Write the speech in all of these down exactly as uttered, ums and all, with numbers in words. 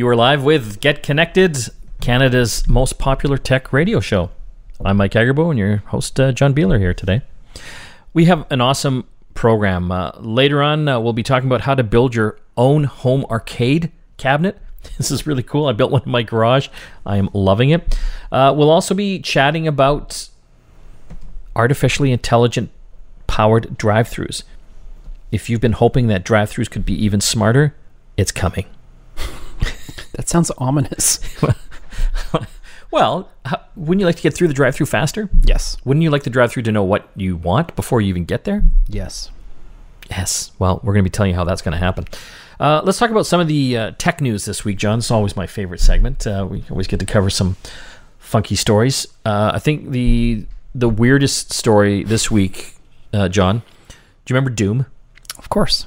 You are live with Get Connected, Canada's most popular tech radio show. I'm Mike Agarbo, and your host, uh, John Beeler, here today. We have an awesome program. Uh, later on, uh, we'll be talking about how to build your own home arcade cabinet. This is really cool. I built one in my garage. I am loving it. Uh, we'll also be chatting about artificially intelligent powered drive-thrus. If you've been hoping that drive-thrus could be even smarter, it's coming. That sounds ominous. Well, how, wouldn't you like to get through the drive-thru faster? Yes. Wouldn't you like the drive-thru to know what you want before you even get there? Yes. Yes. Well, we're going to be telling you how that's going to happen. Uh, let's talk about some of the uh, tech news this week, John. It's always my favorite segment. Uh, we always get to cover some funky stories. Uh, I think the the weirdest story this week, uh, John, do you remember Doom? Of course.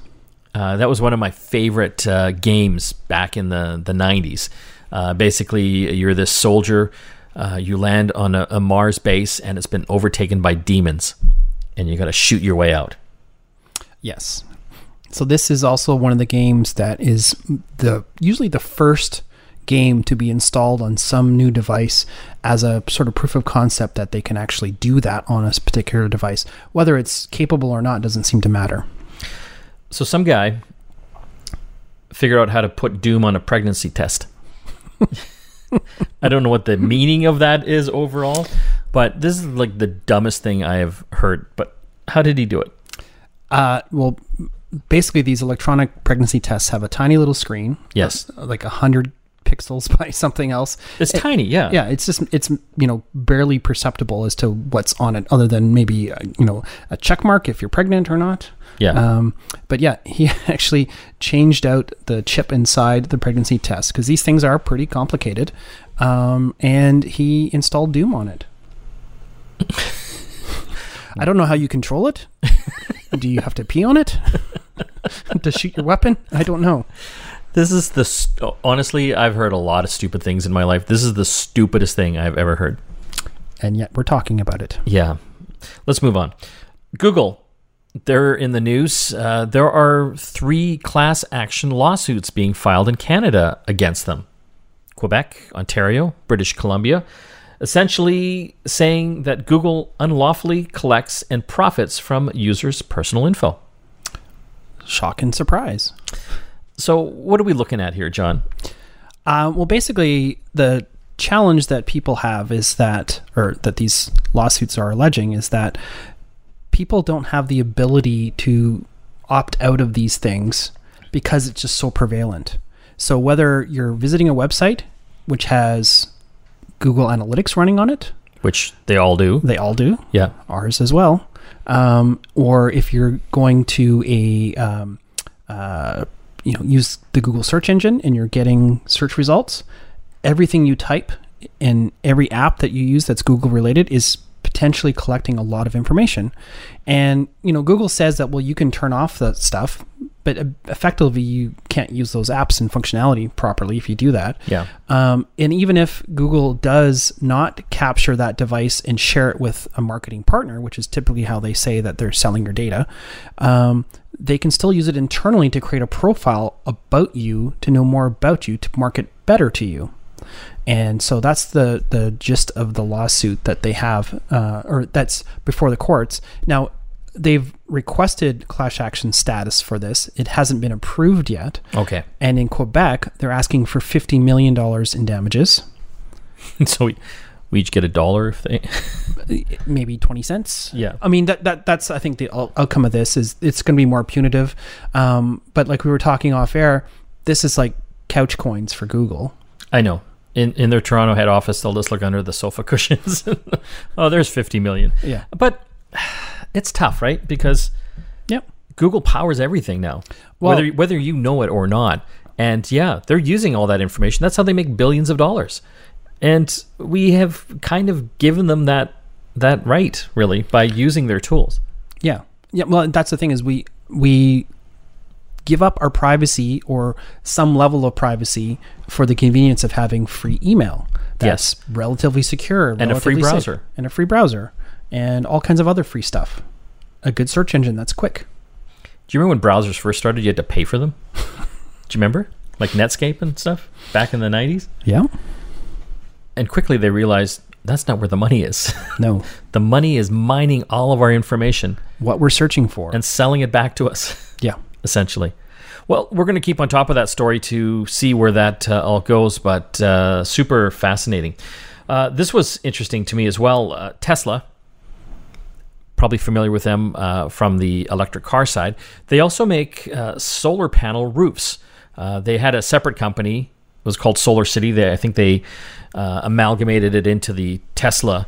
Uh, that was one of my favorite uh, games back in the, the nineties. Uh, basically, you're this soldier. Uh, you land on a, a Mars base, and it's been overtaken by demons, and you got to shoot your way out. Yes. So this is also one of the games that is the usually the first game to be installed on some new device as a sort of proof of concept that they can actually do that on a particular device. Whether it's capable or not doesn't seem to matter. So some guy figured out how to put Doom on a pregnancy test. I don't know what the meaning of that is overall, but this is like the dumbest thing I have heard. But how did he do it? Uh, well, basically these electronic pregnancy tests have a tiny little screen. Yes. Like one hundred pixels by something else. It's it, tiny, yeah. Yeah, it's just, it's, you know, barely perceptible as to what's on it other than maybe, uh, you know, a check mark if you're pregnant or not. Yeah. Um, but yeah, he actually changed out the chip inside the pregnancy test because these things are pretty complicated. Um, and he installed Doom on it. I don't know how you control it. Do you have to pee on it? To shoot your weapon? I don't know. This is the... St- Honestly, I've heard a lot of stupid things in my life. This is the stupidest thing I've ever heard. And yet we're talking about it. Yeah. Let's move on. Google. They're in the news. Uh, there are three class action lawsuits being filed in Canada against them. Quebec, Ontario, British Columbia. Essentially saying that Google unlawfully collects and profits from users' personal info. Shock and surprise. So what are we looking at here, John? Uh, well, basically, the challenge that people have is that, or that these lawsuits are alleging, is that people don't have the ability to opt out of these things because it's just so prevalent. So whether you're visiting a website, which has Google Analytics running on it. Which they all do. They all do. Yeah. Ours as well. Um, or if you're going to a... Um, uh, you know, use the Google search engine and you're getting search results. Everything you type in every app that you use that's Google related is potentially collecting a lot of information. And, you know, Google says that, well, you can turn off that stuff, but effectively you can't use those apps and functionality properly if you do that. Yeah. Um, and even if Google does not capture that device and share it with a marketing partner, which is typically how they say that they're selling your data, um, they can still use it internally to create a profile about you, to know more about you, to market better to you. And so that's the, the gist of the lawsuit that they have, uh, or that's before the courts. Now, they've requested class action status for this. It hasn't been approved yet. Okay. And in Quebec, they're asking for fifty million dollars in damages. So we, we each get a dollar if they... Maybe twenty cents. Yeah. I mean, that, that that's, I think, the outcome of this is it's going to be more punitive. Um, but like we were talking off air, this is like couch coins for Google. I know. In in their Toronto head office, they'll just look under the sofa cushions. Oh, there's fifty million. Yeah. But it's tough, right? Because yep. Google powers everything now, well, whether whether you know it or not. And yeah, they're using all that information. That's how they make billions of dollars. And we have kind of given them that that right, really, by using their tools. Yeah. Yeah, well, that's the thing is we we give up our privacy or some level of privacy for the convenience of having free email. That's yes. relatively secure. And relatively a free browser. Safe, and a free browser. And all kinds of other free stuff. A good search engine that's quick. Do you remember when browsers first started, you had to pay for them? Do you remember? like Netscape and stuff back in the nineties. Yeah. And quickly they realized that's not where the money is. No. The money is mining all of our information. What we're searching for. And selling it back to us. Yeah. Essentially. Well, we're going to keep on top of that story to see where that uh, all goes, but uh, super fascinating. Uh, this was interesting to me as well. Uh, Tesla, probably familiar with them uh, from the electric car side. They also make uh, solar panel roofs. Uh, they had a separate company. It was called SolarCity. They, I think they uh, amalgamated it into the Tesla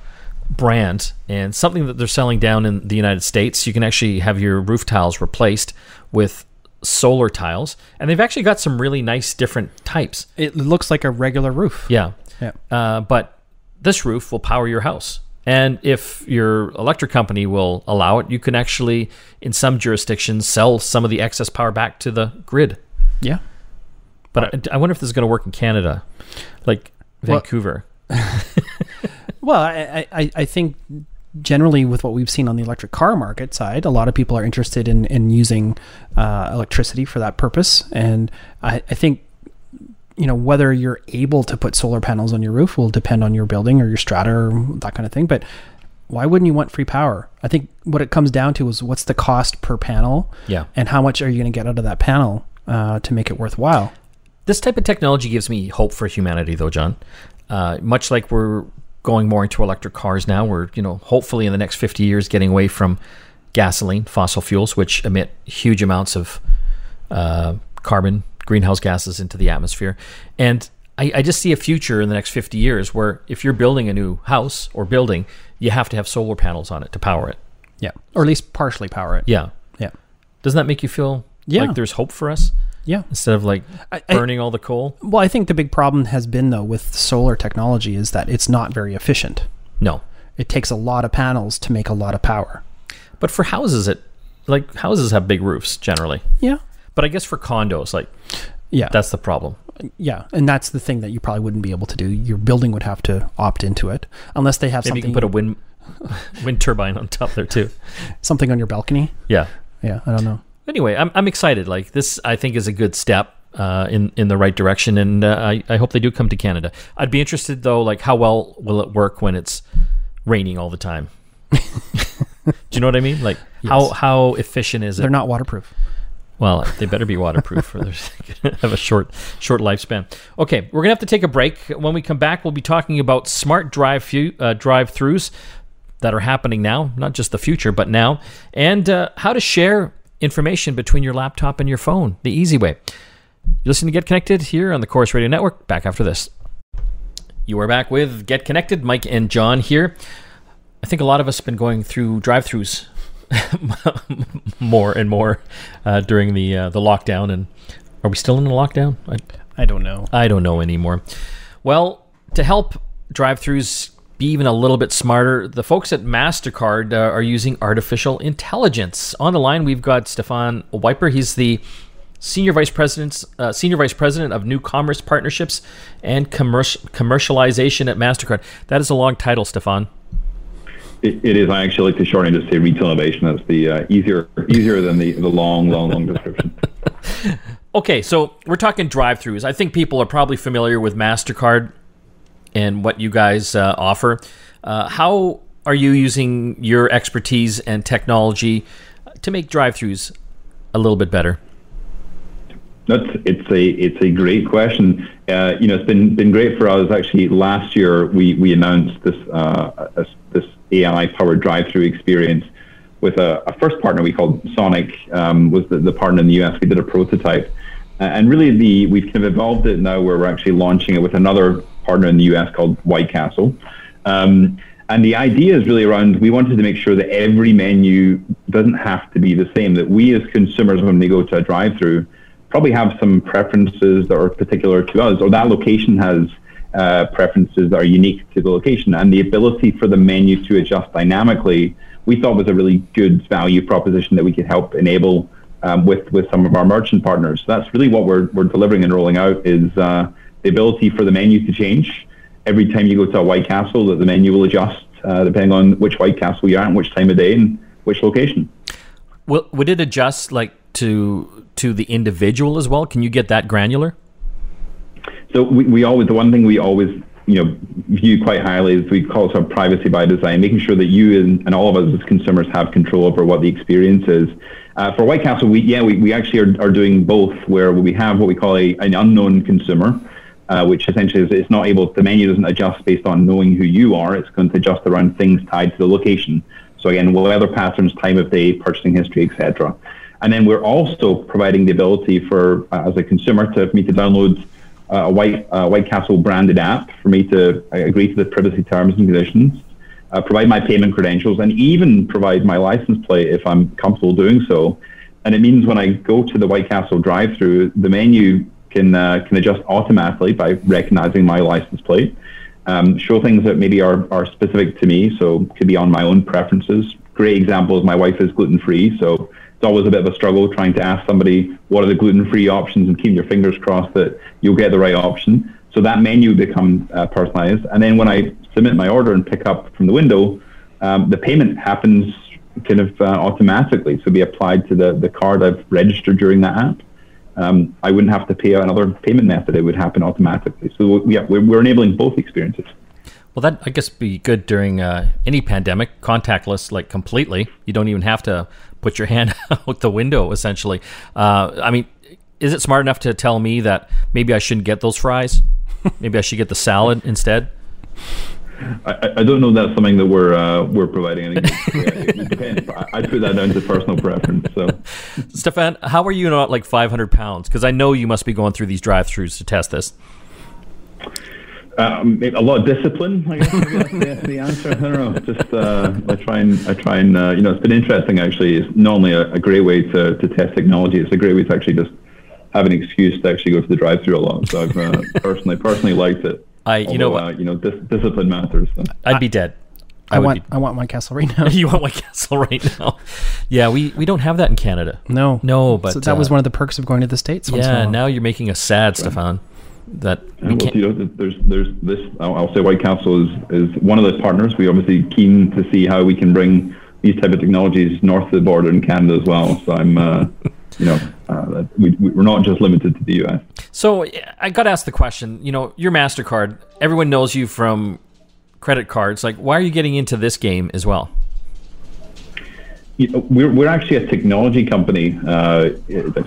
brand, and something that they're selling down in the United States. You can actually have your roof tiles replaced with solar tiles, and they've actually got some really nice different types. It looks like a regular roof. Yeah. Yeah. Uh, but this roof will power your house. And if your electric company will allow it, you can actually, in some jurisdictions, sell some of the excess power back to the grid. Yeah. But I, I wonder if this is going to work in Canada, like Vancouver. Well, well I, I, I think generally with what we've seen on the electric car market side, a lot of people are interested in, in using uh, electricity for that purpose. And I, I think, you know, whether you're able to put solar panels on your roof will depend on your building or your strata or that kind of thing. But why wouldn't you want free power? I think what it comes down to is what's the cost per panel, yeah, and how much are you going to get out of that panel uh, to make it worthwhile. This type of technology gives me hope for humanity, though, John. Uh, much like we're going more into electric cars now, we're, you know, hopefully in the next fifty years getting away from gasoline, fossil fuels, which emit huge amounts of uh, carbon, greenhouse gases into the atmosphere. And I, I just see a future in the next fifty years where if you're building a new house or building, you have to have solar panels on it to power it. Yeah. Or at least partially power it. Yeah. Yeah. Doesn't that make you feel yeah. like there's hope for us? Yeah. Instead of like burning I, I, all the coal? Well, I think the big problem has been, though, with solar technology is that it's not very efficient. No. It takes a lot of panels to make a lot of power. But for houses, it like houses have big roofs generally. Yeah. But I guess for condos, like, yeah, that's the problem. Yeah. And that's the thing that you probably wouldn't be able to do. Your building would have to opt into it unless they have Maybe something. Maybe you can put a wind, wind turbine on top there too. Something on your balcony. Yeah. Yeah. I don't know. Anyway, I'm I'm excited. Like this, I think, is a good step uh, in in the right direction, and uh, I I hope they do come to Canada. I'd be interested though, like how well will it work when it's raining all the time? Do you know what I mean? Like yes. how how efficient is it? They're not waterproof. Well, they better be waterproof or they're going to have a short short lifespan. Okay, we're going to have to take a break. When we come back, we'll be talking about smart drive uh, drive-thrus that are happening now, not just the future, but now, and uh, how to share information between your laptop and your phone the easy way. You're listening to Get Connected here on the Chorus Radio Network. Back after this. You are back with Get Connected. Mike and John here. I think a lot of us have been going through drive-thrus more and more uh, during the uh, the lockdown. And are we still in the lockdown? I, I don't know. I don't know anymore. Well, to help drive-thrus be even a little bit smarter, the folks at Mastercard uh, are using artificial intelligence. On the line, we've got Stefan Wiper. He's the senior vice president, uh, senior vice president of new commerce partnerships and commercial commercialization at Mastercard. That is a long title, Stefan. It, it is. I actually like to shorten it to say retail innovation. That's the uh, easier, easier than the, the long, long, long description. Okay, so we're talking drive-thrus. I think people are probably familiar with Mastercard and what you guys uh, offer. Uh, how are you using your expertise and technology to make drive-thrus a little bit better? That's it's a it's a great question. Uh, you know, it's been been great for us. Actually, last year we we announced this uh, a, this A I-powered drive-thru experience with a, a first partner we called Sonic. Um, was the, the partner in the U S. We did a prototype, uh, and really the we've kind of evolved it now where we're actually launching it with another partner in the U S called White Castle. Um, and the idea is really around, we wanted to make sure that every menu doesn't have to be the same, that we as consumers, when we go to a drive-thru, probably have some preferences that are particular to us, or that location has uh, preferences that are unique to the location. And the ability for the menu to adjust dynamically, we thought was a really good value proposition that we could help enable um, with, with some of our merchant partners. So that's really what we're, we're delivering and rolling out is uh, the ability for the menu to change every time you go to a White Castle, that the menu will adjust uh, depending on which White Castle you are and which time of day and which location. Well, would it adjust like to to the individual as well? Can you get that granular? So we, we always, the one thing we always, you know, view quite highly is we call it sort of privacy by design, making sure that you and, and all of us as consumers have control over what the experience is. Uh, for White Castle, we, yeah, we, we actually are, are doing both, where we have what we call a, an unknown consumer, uh, which essentially is it's not able, the menu doesn't adjust based on knowing who you are. It's going to adjust around things tied to the location. So again, weather patterns, time of day, purchasing history, et cetera. And then we're also providing the ability for, uh, as a consumer, to, for me to download uh, a White, uh, White Castle branded app, for me to uh, agree to the privacy terms and conditions, Uh, provide my payment credentials, and even provide my license plate if I'm comfortable doing so. And it means when I go to the White Castle drive-thru, the menu can uh, can adjust automatically by recognizing my license plate, um, show things that maybe are, are specific to me, so could be on my own preferences. Great example is my wife is gluten-free, so it's always a bit of a struggle trying to ask somebody what are the gluten-free options and keeping your fingers crossed that you'll get the right option. So that menu becomes uh, personalized. And then when I submit my order and pick up from the window, um, the payment happens kind of uh, automatically. So be applied to the, the card I've registered during that app. Um, I wouldn't have to pay another payment method. It would happen automatically. So we, yeah, we're, we're enabling both experiences. Well, that, I guess, be good during uh, any pandemic, contactless, like completely. You don't even have to put your hand out the window, essentially. Uh, I mean, is it smart enough to tell me that maybe I shouldn't get those fries? Maybe I should get the salad instead? I, I don't know that's something that we're uh, we're providing. It depends. I put that down to personal preference. So, Stefan, how are you not like five hundred pounds? Because I know you must be going through these drive-thrus to test this. Um, a lot of discipline, I guess, that's the, the answer. I don't know. Just uh, I try and I try and uh, you know, it's been interesting actually. It's not only a, a great way to, to test technology. It's a great way to actually just have an excuse to actually go to the drive-thru a lot. So I've uh, personally personally liked it. I, you Although, know, what? Uh, you know, dis- discipline matters. So. I'd be dead. I, I want, be... I want White Castle right now. You want White Castle right now? Yeah, we, we don't have that in Canada. No, no, but so that uh, was one of the perks of going to the States. Once yeah, now you're making us sad, right, Stefan? That we well, can't... you know, there's there's this. I'll, I'll say White Castle is is one of the partners. We're obviously keen to see how we can bring these type of technologies north of the border in Canada as well. So I'm. Uh, You know, uh, we, we're not just limited to the U S. So I got asked the question, you know, your MasterCard, everyone knows you from credit cards. Like, why are you getting into this game as well? You know, we're, we're actually a technology company. Uh,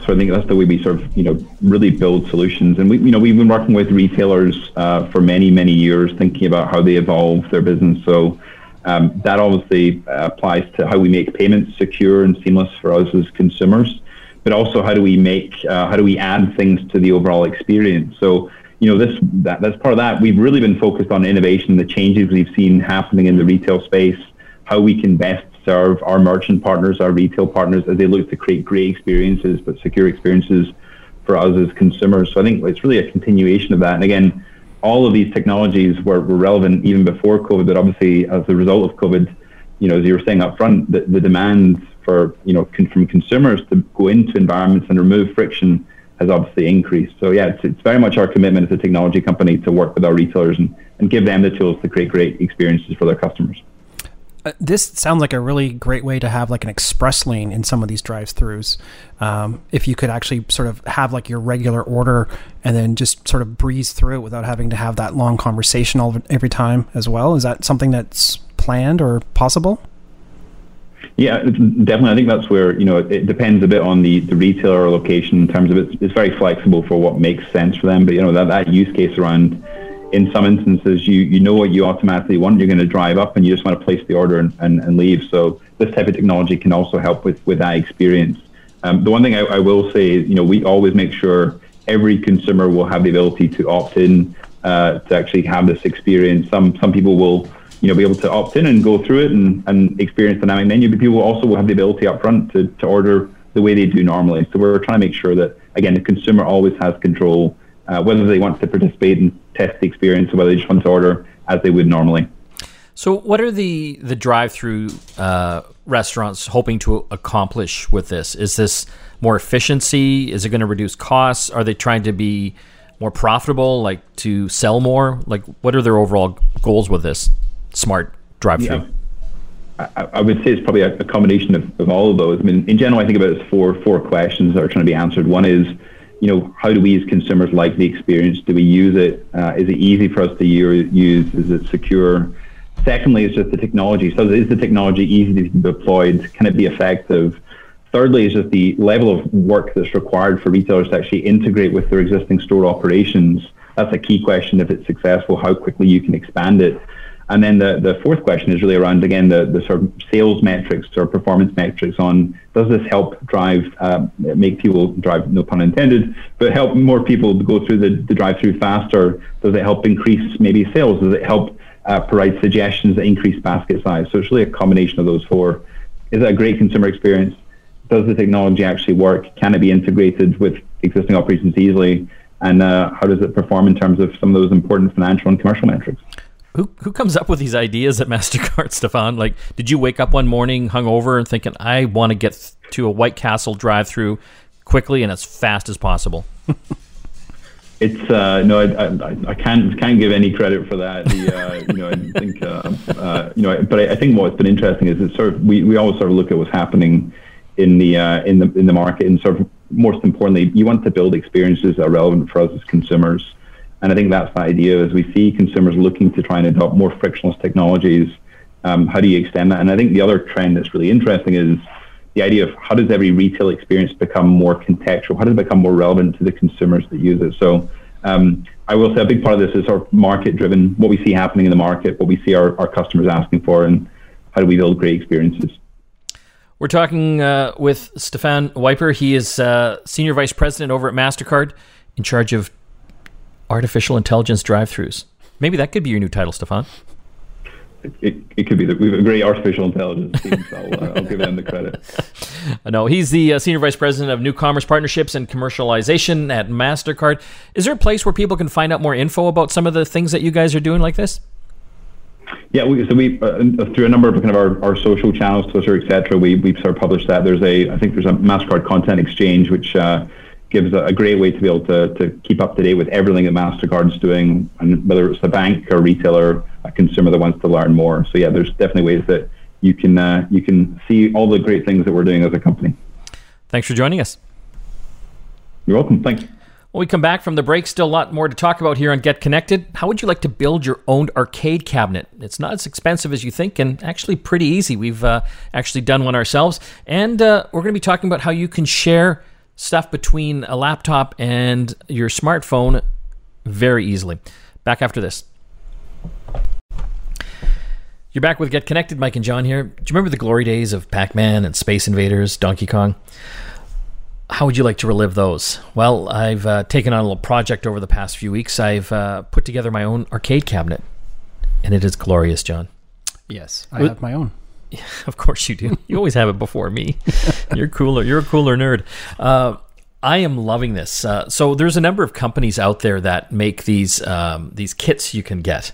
so I think that's the way we sort of, you know, really build solutions. And, we, you know, we've been working with retailers uh, for many, many years, thinking about how they evolve their business. So um, that obviously applies to how we make payments secure and seamless for us as consumers. But also, how do we make, uh, how do we add things to the overall experience? So, you know, this that, that's part of that. We've really been focused on innovation, the changes we've seen happening in the retail space, how we can best serve our merchant partners, our retail partners, as they look to create great experiences, but secure experiences for us as consumers. So I think it's really a continuation of that. And again, all of these technologies were, were relevant even before COVID, but obviously as a result of COVID, you know, as you were saying up front, the, the demand for, you know, con- from consumers to go into environments and remove friction has obviously increased. So yeah, it's, it's very much our commitment as a technology company to work with our retailers and, and give them the tools to create great experiences for their customers. Uh, this sounds like a really great way to have like an express lane in some of these drive-thrus. Um, if you could actually sort of have like your regular order and then just sort of breeze through it without having to have that long conversation all, every time as well. Is that something that's planned or possible? Yeah, definitely. I think that's where, you know, it, it depends a bit on the, the retailer or location in terms of it's, it's very flexible for what makes sense for them. But, you know, that, that use case around, in some instances, you, you know what you automatically want. You're going to drive up and you just want to place the order and, and, and leave. So this type of technology can also help with, with that experience. Um, the one thing I, I will say is, you know, we always make sure every consumer will have the ability to opt in uh, to actually have this experience. Some some people will, you know, be able to opt in and go through it and, and experience dynamic menu, but people also will have the ability up front to, to order the way they do normally. So we're trying to make sure that, again, the consumer always has control, uh, whether they want to participate and test the experience or whether they just want to order as they would normally. So what are the, the drive-through uh, restaurants hoping to accomplish with this? Is this more efficiency? Is it going to reduce costs? Are they trying to be more profitable, like to sell more? Like, what are their overall goals with this smart drive-through? Yeah. I, I would say it's probably a, a combination of, of all of those. I mean, in general, I think about it as four four questions that are trying to be answered. One is, you know, how do we as consumers like the experience? Do we use it? Uh, is it easy for us to use? Is it secure? Secondly, it's just the technology. So is the technology easy to be deployed? Can it be effective? Thirdly, it's just the level of work that's required for retailers to actually integrate with their existing store operations. That's a key question. If it's successful, how quickly you can expand it. And then the, the fourth question is really around, again, the, the sort of sales metrics or performance metrics on, does this help drive, uh, make people drive, no pun intended, but help more people go through the, the drive-through faster? Does it help increase maybe sales? Does it help uh, provide suggestions that increase basket size? So it's really a combination of those four. Is it a great consumer experience? Does the technology actually work? Can it be integrated with existing operations easily? And uh, how does it perform in terms of some of those important financial and commercial metrics? Who who comes up with these ideas at Mastercard, Stefan? Like, did you wake up one morning hungover and thinking, I want to get to a White Castle drive-through quickly and as fast as possible? It's uh, no, I, I I can't can't give any credit for that. The, uh, you know, I think uh, uh, you know, but I, I think what's been interesting is it's sort of we, we always sort of look at what's happening in the uh, in the in the market, and sort of most importantly, you want to build experiences that are relevant for us as consumers. And I think that's the idea. As we see consumers looking to try and adopt more frictionless technologies, um, how do you extend that? And I think the other trend that's really interesting is the idea of how does every retail experience become more contextual? How does it become more relevant to the consumers that use it? So um, I will say a big part of this is sort of market-driven, what we see happening in the market, what we see our, our customers asking for, and how do we build great experiences? We're talking uh, with Stefan Wiper. He is uh, Senior Vice President over at Mastercard, in charge of artificial intelligence drive-thrus. Maybe that could be your new title, Stefan. It, it could be. That we have a great artificial intelligence team, so I'll, uh, I'll give them the credit. No, he's the uh, Senior Vice President of New Commerce Partnerships and Commercialization at Mastercard. Is there a place where people can find out more info about some of the things that you guys are doing like this? Yeah, we, so we uh, through a number of kind of our, our social channels, Twitter, et cetera, we, we've sort of published that. There's a, I think there's a Mastercard Content Exchange, which uh, gives a, a great way to be able to, to keep up to date with everything that Mastercard's doing, and whether it's a bank or a retailer, a consumer that wants to learn more. So yeah, there's definitely ways that you can uh, you can see all the great things that we're doing as a company. Thanks for joining us. You're welcome. Thanks. When we come back from the break, still a lot more to talk about here on Get Connected. How would you like to build your own arcade cabinet? It's not as expensive as you think, and actually pretty easy. We've uh, actually done one ourselves. And uh, we're going to be talking about how you can share stuff between a laptop and your smartphone very easily. Back after this. You're back with Get Connected. Mike and John here. Do you remember the glory days of Pac-Man and Space Invaders, Donkey Kong? How would you like to relive those? Well, I've uh, taken on a little project over the past few weeks. I've uh, put together my own arcade cabinet, and it is glorious, John. Yes, I With- have my own. Yeah, of course you do. You always have it before me. You're cooler. You're a cooler nerd. Uh, I am loving this. Uh, so there's a number of companies out there that make these um, these kits you can get,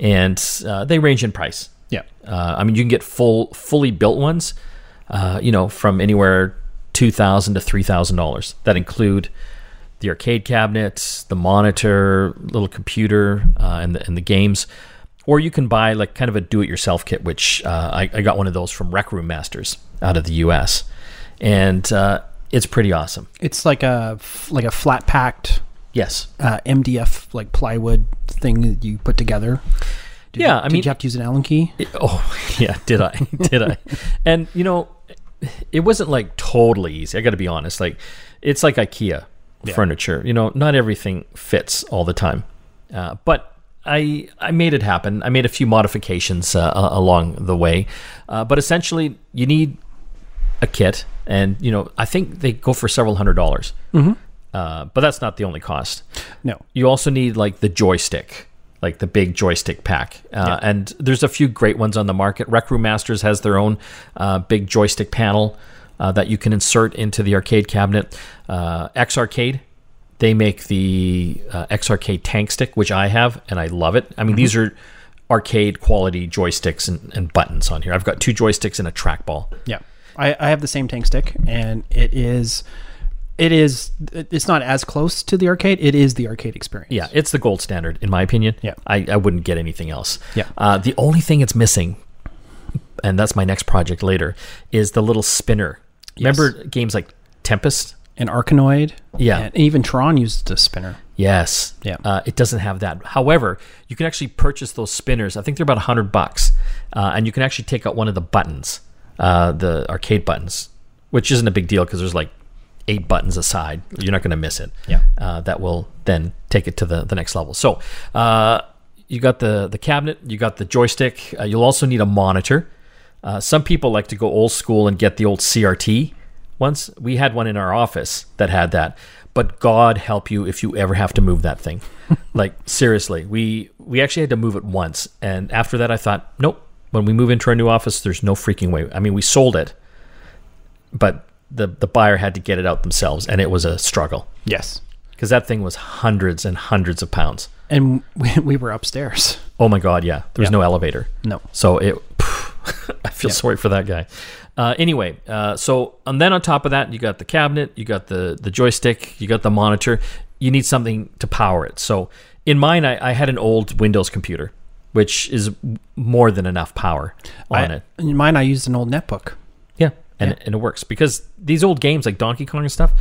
and uh, they range in price. Yeah. Uh, I mean, you can get full, fully built ones. Uh, you know, from anywhere two thousand to three thousand dollars. That include the arcade cabinets, the monitor, little computer, uh, and the and the games. Or you can buy like kind of a do-it-yourself kit, which uh, I, I got one of those from Rec Room Masters out of the U S, and uh, it's pretty awesome. It's like a like a flat-packed, yes, uh, M D F like plywood thing that you put together. Did yeah, you, I did mean, did you have to use an Allen key? It, oh, yeah, did I? did I? And you know, it wasn't like totally easy. I got to be honest. Like, it's like IKEA yeah. furniture. You know, not everything fits all the time, uh, but. I, I made it happen. I made a few modifications uh, along the way. Uh, but essentially, you need a kit. And, you know, I think they go for several hundred dollars. Mm-hmm. Uh, but that's not the only cost. No. You also need, like, the joystick, like the big joystick pack. Uh, yeah. And there's a few great ones on the market. Rec Room Masters has their own uh, big joystick panel uh, that you can insert into the arcade cabinet. Uh, X-Arcade. They make the uh, X-Arcade Tank Stick, which I have, and I love it. I mean, mm-hmm. these are arcade-quality joysticks and, and buttons on here. I've got two joysticks and a trackball. Yeah, I, I have the same Tank Stick, and it is, it is, it's not as close to the arcade. It is the arcade experience. Yeah, it's the gold standard, in my opinion. Yeah, I, I wouldn't get anything else. Yeah, uh, the only thing it's missing, and that's my next project later, is the little spinner. Yes. Remember games like Tempest? and Arkanoid. Yeah. And even Tron used a spinner. Yes. Yeah. Uh, it doesn't have that. However, you can actually purchase those spinners. I think they're about one hundred bucks, uh, and you can actually take out one of the buttons, uh, the arcade buttons, which isn't a big deal because there's like eight buttons aside. You're not going to miss it. Yeah. Uh, that will then take it to the, the next level. So uh, you got the, the cabinet. You got the joystick. Uh, you'll also need a monitor. Uh, some people like to go old school and get the old C R T. Once we had one in our office that had that, but God help you if you ever have to move that thing. Like seriously, we we actually had to move it once, and after that I thought, nope, when we move into our new office, there's no freaking way. I mean, we sold it, but the the buyer had to get it out themselves, and it was a struggle. Yes, because that thing was hundreds and hundreds of pounds, and we, we were upstairs. Oh my God, yeah, there was yep. no elevator. No, so it. I feel yeah. sorry for that guy. Uh, anyway, uh, so and then on top of that, you got the cabinet, you got the, the joystick, you got the monitor. You need something to power it. So in mine, I, I had an old Windows computer, which is more than enough power on I, it. In mine, I used an old netbook. Yeah, and, yeah. and it works because these old games like Donkey Kong and stuff,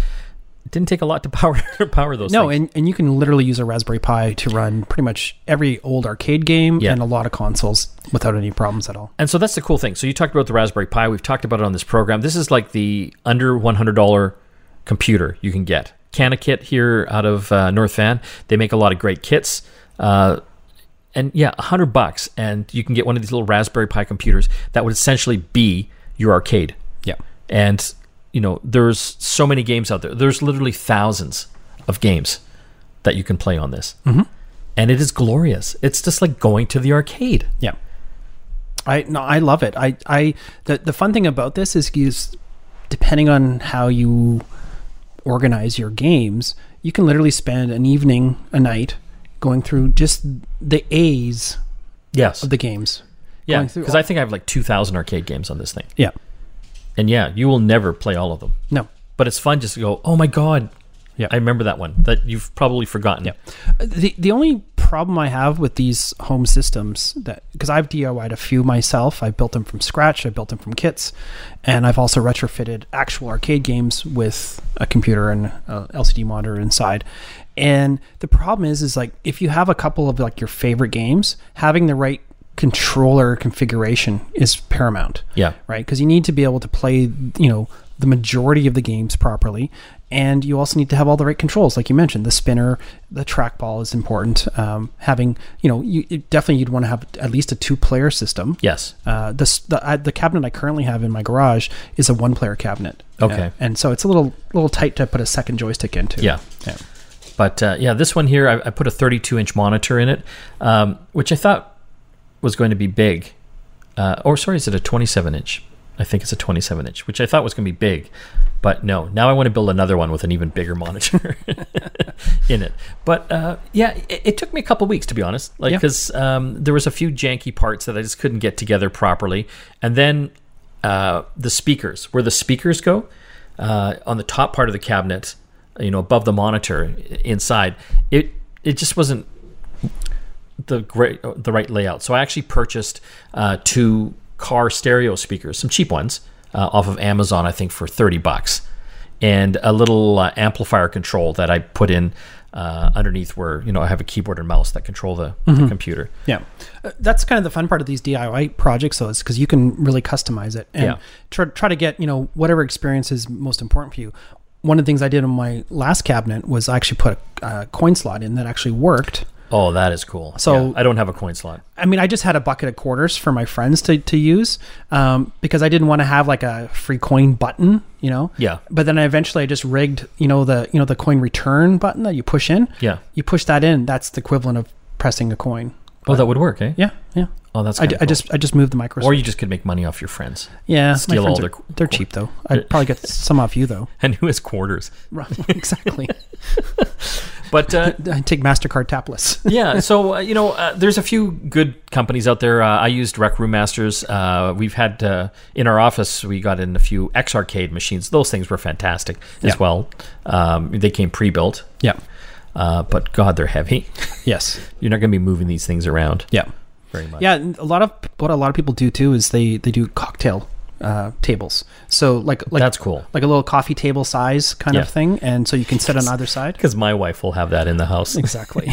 it didn't take a lot to power power those no, things. No, and, and you can literally use a Raspberry Pi to run pretty much every old arcade game yeah. and a lot of consoles without any problems at all. And so that's the cool thing. So you talked about the Raspberry Pi. We've talked about it on this program. This is like the under one hundred dollars computer you can get. Canakit here out of uh, North Van. They make a lot of great kits. Uh, and yeah, one hundred bucks, and you can get one of these little Raspberry Pi computers that would essentially be your arcade. Yeah. And... you know, there's so many games out there. There's literally thousands of games that you can play on this. Mm-hmm. And it is glorious. It's just like going to the arcade. Yeah. I no, I love it. I, I the, the fun thing about this is you, depending on how you organize your games, you can literally spend an evening, a night, going through just the A's yes. of the games. Yeah, because all- I think I have like two thousand arcade games on this thing. Yeah. And yeah, you will never play all of them. No. But it's fun just to go, oh my God, yeah, I remember that one that you've probably forgotten. Yeah. The the only problem I have with these home systems, that because I've D I Y'd a few myself. I built them from scratch. I built them from kits. And I've also retrofitted actual arcade games with a computer and a L C D monitor inside. And the problem is, is like if you have a couple of like your favorite games, having the right controller configuration is paramount. Yeah. Right? Because you need to be able to play, you know, the majority of the games properly. And you also need to have all the right controls. Like you mentioned, the spinner, the trackball is important. Um, having, you know, you definitely you'd want to have at least a two-player system. Yes. Uh, the the, I, the cabinet I currently have in my garage is a one-player cabinet. Okay. Uh, and so it's a little little tight to put a second joystick into. Yeah. Yeah. But uh, yeah, this one here, I, I put a thirty-two inch monitor in it, um, which I thought was going to be big. Uh, or sorry, is it a twenty-seven inch? I think it's a twenty-seven inch, which I thought was going to be big, but no. Now I want to build another one with an even bigger monitor in it. But uh, yeah, it, it took me a couple weeks, to be honest, like because yeah. um, there was a few janky parts that I just couldn't get together properly. And then uh, the speakers, where the speakers go, uh, on the top part of the cabinet, you know, above the monitor inside, it it just wasn't the great the right layout. So I actually purchased uh two car stereo speakers, some cheap ones, uh, off of Amazon, I think for thirty bucks, and a little uh, amplifier control that I put in uh underneath where, you know, I have a keyboard and mouse that control the, mm-hmm. the computer. Yeah. Uh, that's kind of the fun part of these D I Y projects though, is because you can really customize it and yeah. try, try to get, you know, whatever experience is most important for you. One of the things I did on my last cabinet was I actually put a uh, coin slot in that actually worked. Oh, that is cool. So yeah, I don't have a coin slot. I mean, I just had a bucket of quarters for my friends to, to use um, because I didn't want to have like a free coin button, you know? Yeah. But then I eventually I just rigged, you know, the you know the coin return button that you push in. Yeah. You push that in. That's the equivalent of pressing a coin. Oh, but that would work, eh? Yeah, yeah. Oh, that's. I, cool. I just I just moved the micro. Or you just could make money off your friends. Yeah, steal all their. Are, they're qu- cheap though. I'd probably get some off you though. And who has quarters? Right, exactly. But uh, I take Mastercard tapless. Yeah, so uh, you know, uh, there's a few good companies out there. Uh, I used Rec Room Masters. Uh, we've had uh, in our office, we got in a few X-Arcade machines. Those things were fantastic as yeah. well. Um, they came pre-built. Yeah. Uh, but God, they're heavy. Yes, you're not going to be moving these things around. Yeah, very much. Yeah, a lot of what a lot of people do too is they, they do cocktail uh, tables. So like, like that's cool. Like a little coffee table size kind yeah. of thing. And so you can sit on either side. Because my wife will have that in the house. Exactly.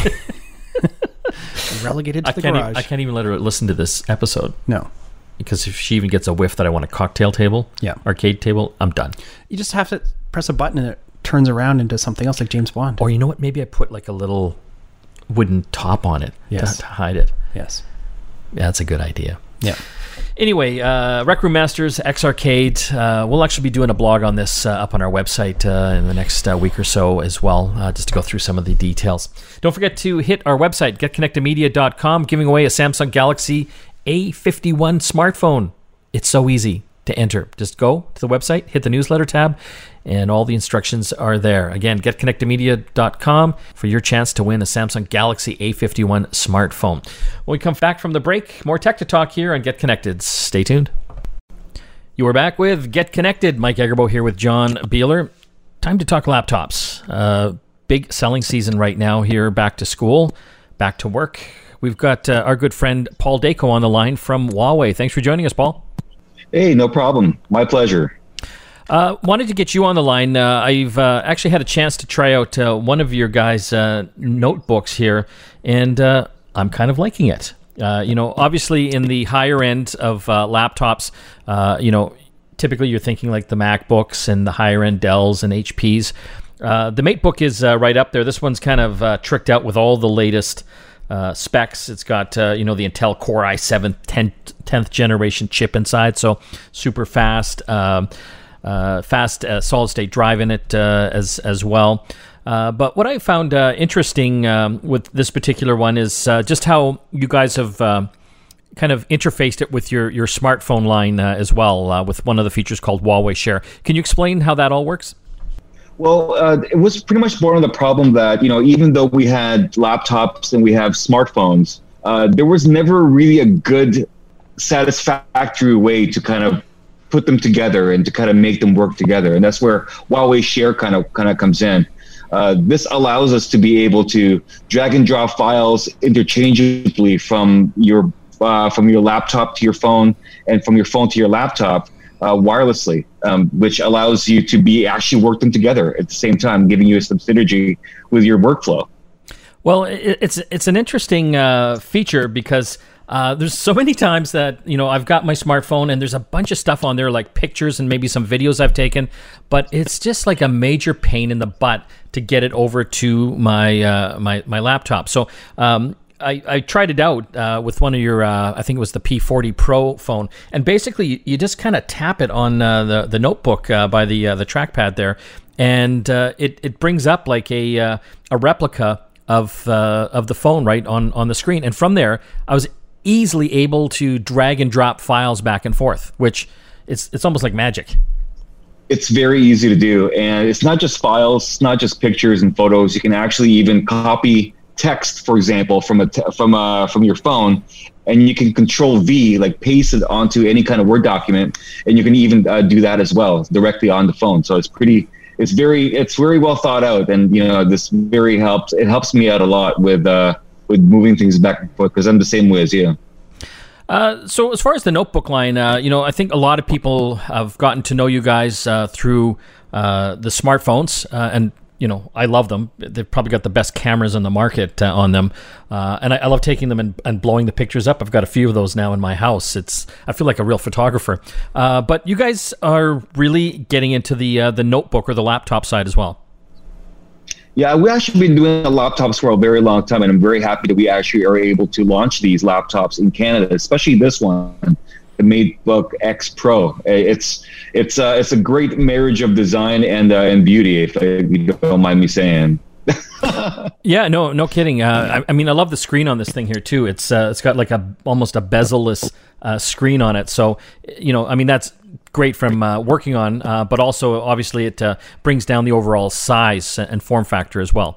Relegated to I the can't garage. E- I can't even let her listen to this episode. No. Because if she even gets a whiff that I want a cocktail table, yeah. arcade table, I'm done. You just have to press a button and it turns around into something else like James Bond. Or you know what? Maybe I put like a little wooden top on it yes. to, to hide it. Yes. Yeah, that's a good idea. Yeah. Anyway, uh, Rec Room Masters, X-Arcade. Uh, we'll actually be doing a blog on this uh, up on our website uh, in the next uh, week or so as well, uh, just to go through some of the details. Don't forget to hit our website, get connected media dot com, giving away a Samsung Galaxy A fifty-one smartphone. It's so easy to enter. Just go to the website, hit the newsletter tab, and all the instructions are there. Again, get connected media dot com for your chance to win a Samsung Galaxy A fifty-one smartphone. When we come back from the break, more tech to talk here on Get Connected. Stay tuned. You are back with Get Connected. Mike Eggerbo here with John Beeler. Time to talk laptops. Uh, big selling season right now here, back to school, back to work. We've got uh, our good friend Paul Deco on the line from Huawei. Thanks for joining us, Paul. Hey, no problem. My pleasure. Uh, wanted to get you on the line. Uh, I've uh, actually had a chance to try out uh, one of your guys' uh, notebooks here, and uh, I'm kind of liking it. Uh, you know, obviously in the higher end of uh, laptops, uh, you know, typically you're thinking like the MacBooks and the higher end Dells and H Ps. Uh, the MateBook is uh, right up there. This one's kind of uh, tricked out with all the latest Uh, specs. It's got uh, you know the Intel Core i seven tenth generation chip inside, so super fast, um, uh, fast uh, solid state drive in it uh, as as well. Uh, but what I found uh, interesting um, with this particular one is uh, just how you guys have uh, kind of interfaced it with your your smartphone line uh, as well, uh, with one of the features called Huawei Share. Can you explain how that all works? Well, uh, it was pretty much born of the problem that, you know, even though we had laptops and we have smartphones, uh, there was never really a good, satisfactory way to kind of put them together and to kind of make them work together. And that's where Huawei Share kind of kind of comes in. Uh, this allows us to be able to drag and drop files interchangeably from your uh, from your laptop to your phone and from your phone to your laptop. Uh, wirelessly, um, which allows you to be actually work them together at the same time, giving you some synergy with your workflow. Well, it, it's it's an interesting uh, feature because uh, there's so many times that, you know, I've got my smartphone and there's a bunch of stuff on there like pictures and maybe some videos I've taken, but it's just like a major pain in the butt to get it over to my uh, my my laptop. So. Um, I, I tried it out uh, with one of your, uh, I think it was the P forty Pro phone, and basically you, you just kind of tap it on uh, the the notebook uh, by the uh, the trackpad there, and uh, it it brings up like a uh, a replica of uh, of the phone right on, on the screen, and from there I was easily able to drag and drop files back and forth, which it's it's almost like magic. It's very easy to do, and it's not just files, it's not just pictures and photos. You can actually even copy text, for example, from a te- from uh from your phone, and you can control V, like paste it onto any kind of Word document, and you can even uh, do that as well directly on the phone. So it's pretty, it's very, it's very well thought out, and you know this very helps. It helps me out a lot with uh with moving things back and forth because I'm the same way as you. Uh, so as far as the notebook line, uh, you know, I think a lot of people have gotten to know you guys uh, through uh, the smartphones uh, and. You know, I love them. They've probably got the best cameras on the market uh, on them, uh, and I, I love taking them and, and blowing the pictures up. I've got a few of those now in my house. It's I feel like a real photographer. Uh, but you guys are really getting into the uh, the notebook or the laptop side as well. Yeah, we actually been doing the laptops for a very long time, and I'm very happy that we actually are able to launch these laptops in Canada, especially this one. The MateBook X Pro. It's it's uh, it's a great marriage of design and uh, and beauty, if you don't mind me saying. yeah, no, no kidding. Uh, I, I mean, I love the screen on this thing here too. It's uh, it's got like a almost a bezel-less uh, screen on it. So you know, I mean, that's great from uh, working on, uh, but also obviously it uh, brings down the overall size and form factor as well.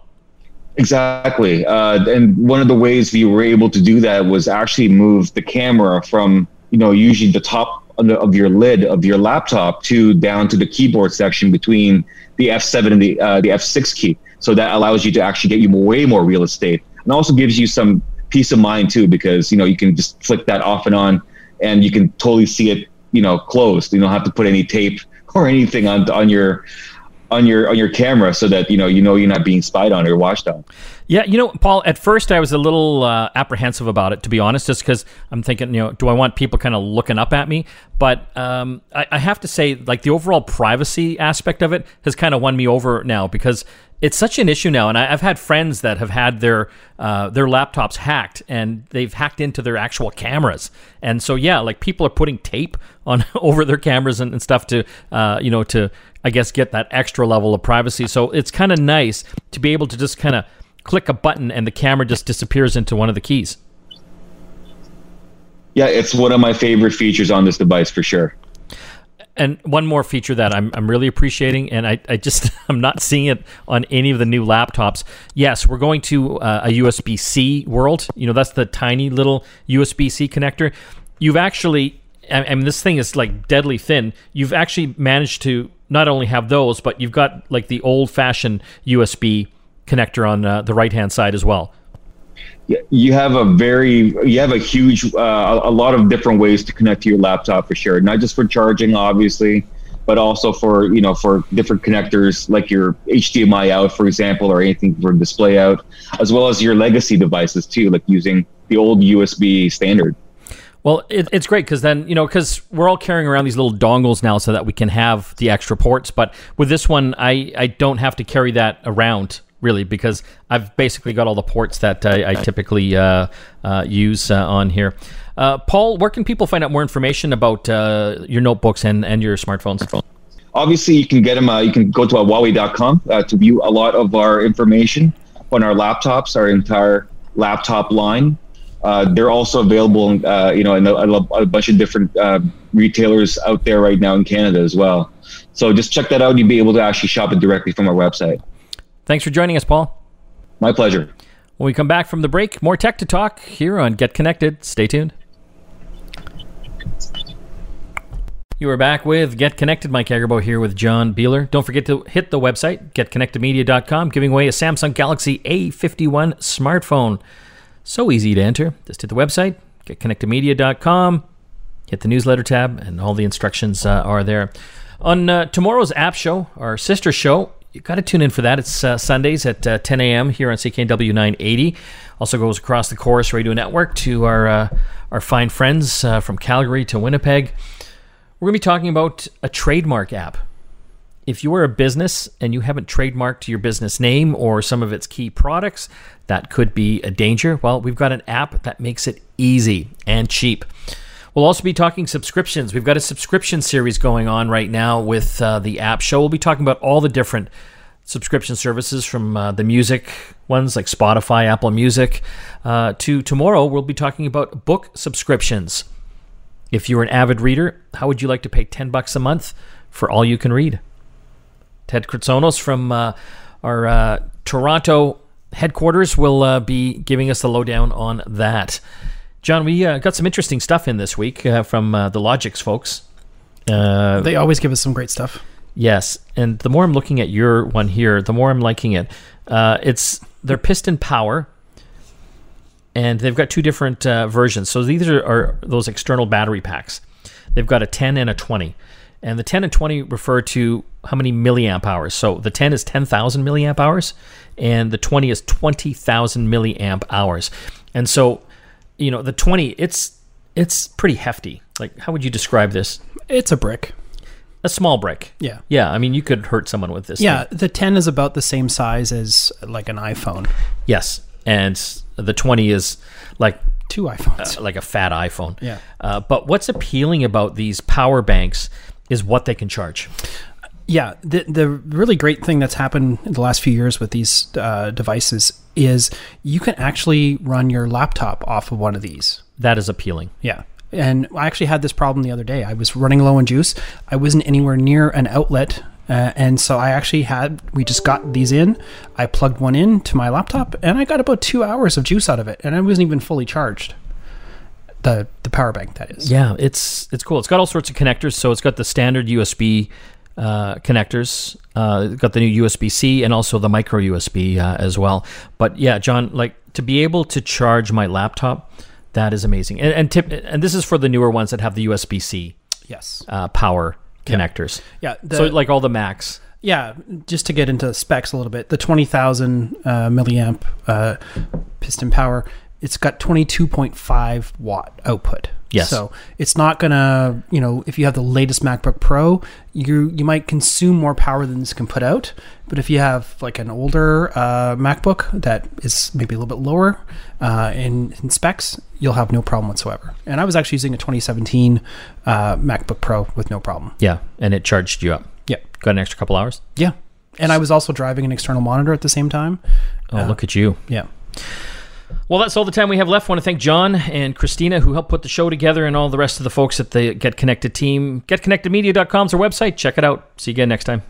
Exactly, uh, and one of the ways we were able to do that was actually move the camera from. You know, usually the top of your lid of your laptop to down to the keyboard section between the F seven and the uh, the F six key. So that allows you to actually get you way more real estate, and also gives you some peace of mind too, because you know you can just flick that off and on, and you can totally see it you know, closed. You don't have to put any tape or anything on on your on your on your camera, so that you know you know you're not being spied on or watched on. Yeah, you know, Paul, at first I was a little uh, apprehensive about it, to be honest, just because I'm thinking, you know, do I want people kind of looking up at me? But um, I, I have to say, like, the overall privacy aspect of it has kind of won me over now, because it's such an issue now. And I, I've had friends that have had their uh, their laptops hacked, and they've hacked into their actual cameras. And so, yeah, like, people are putting tape on over their cameras and, and stuff to, uh, you know, to, I guess, get that extra level of privacy. So it's kind of nice to be able to just kind of click a button and the camera just disappears into one of the keys. Yeah, it's one of my favorite features on this device for sure. And one more feature that I'm I'm really appreciating, and I, I just I'm not seeing it on any of the new laptops. Yes, we're going to uh, a U S B C world. You know, that's the tiny little U S B C connector. You've actually, I, I mean, this thing is like deadly thin. You've actually managed to not only have those, but you've got like the old-fashioned U S B connector on uh, the right-hand side as well. You have a very, you have a huge, uh, a lot of different ways to connect to your laptop for sure. Not just for charging, obviously, but also for, you know, for different connectors like your H D M I out, for example, or anything for display out, as well as your legacy devices too, like using the old U S B standard. Well, it, it's great because then, you know, because we're all carrying around these little dongles now so that we can have the extra ports. But with this one, I, I don't have to carry that around, really, because I've basically got all the ports that I, I typically uh, uh, use uh, on here. Uh, Paul, where can people find out more information about uh, your notebooks and, and your smartphones? Obviously, you can get them. Uh, you can go to uh, Huawei dot com uh, to view a lot of our information on our laptops, our entire laptop line. Uh, they're also available, uh, you know, in a, a bunch of different uh, retailers out there right now in Canada as well. So just check that out. You'll be able to actually shop it directly from our website. Thanks for joining us, Paul. My pleasure. When we come back from the break, more tech to talk here on Get Connected. Stay tuned. You are back with Get Connected. Mike Agarbo here with John Beeler. Don't forget to hit the website, get connected media dot com, giving away a Samsung Galaxy A fifty-one smartphone. So easy to enter. Just hit the website, get connected media dot com, hit the newsletter tab, and all the instructions uh, are there. On uh, tomorrow's app show, our sister show, you got to tune in for that. It's uh, Sundays at uh, ten a.m. here on C K W nine eighty. Also goes across the Chorus Radio Network to our uh, our fine friends uh, from Calgary to Winnipeg. We're going to be talking about a trademark app. If you are a business and you haven't trademarked your business name or some of its key products, that could be a danger. Well, we've got an app that makes it easy and cheap. We'll also be talking subscriptions. We've got a subscription series going on right now with uh, the app show. We'll be talking about all the different subscription services, from uh, the music ones like Spotify, Apple Music, uh, to tomorrow we'll be talking about book subscriptions. If you're an avid reader, how would you like to pay ten bucks a month for all you can read? Ted Krizonos from uh, our uh, Toronto headquarters will uh, be giving us the lowdown on that. John, we uh, got some interesting stuff in this week uh, from uh, the Logix folks. Uh, they always give us some great stuff. Yes, and the more I'm looking at your one here, the more I'm liking it. Uh, it's their piston power, and they've got two different uh, versions. So these are, are those external battery packs. They've got a ten and a twenty. And the ten and twenty refer to how many milliamp hours. So the ten is ten thousand milliamp hours, and the twenty is twenty thousand milliamp hours. And so, you know, the twenty, it's it's pretty hefty. Like, how would you describe this? It's a brick. A small brick. Yeah. Yeah, I mean, you could hurt someone with this. Yeah, thing. The ten is about the same size as, like, an iPhone. Yes, and the twenty is, like... Two iPhones. Uh, like a fat iPhone. Yeah. Uh, but what's appealing about these power banks is what they can charge. Yeah, the the really great thing that's happened in the last few years with these uh, devices is you can actually run your laptop off of one of these. That is appealing. Yeah. And I actually had this problem the other day. I was running low on juice. I wasn't anywhere near an outlet. Uh, and so I actually had, we just got these in. I plugged one in to my laptop and I got about two hours of juice out of it. And I wasn't even fully charged. The the power bank, that is. Yeah, it's it's cool. It's got all sorts of connectors. So it's got the standard U S B Uh, connectors, uh, got the new U S B C and also the micro U S B uh, as well. But yeah, John, like, to be able to charge my laptop, that is amazing. And and, tip, and this is for the newer ones that have the U S B C yes, uh, power yeah. connectors. Yeah. The, so like all the Macs. Yeah. Just to get into specs a little bit, the twenty thousand uh, milliamp uh, piston power, it's got twenty-two point five watt output. Yes. So it's not going to, you know, if you have the latest MacBook Pro, you you might consume more power than this can put out. But if you have like an older uh, MacBook that is maybe a little bit lower uh, in, in specs, you'll have no problem whatsoever. And I was actually using a twenty seventeen uh, MacBook Pro with no problem. Yeah. And it charged you up. Yeah. Got an extra couple hours? Yeah. And I was also driving an external monitor at the same time. Oh, uh, look at you. Yeah. Well, that's all the time we have left. I want to thank John and Christina, who helped put the show together, and all the rest of the folks at the Get Connected team. get connected media dot com is our website. Check it out. See you again next time.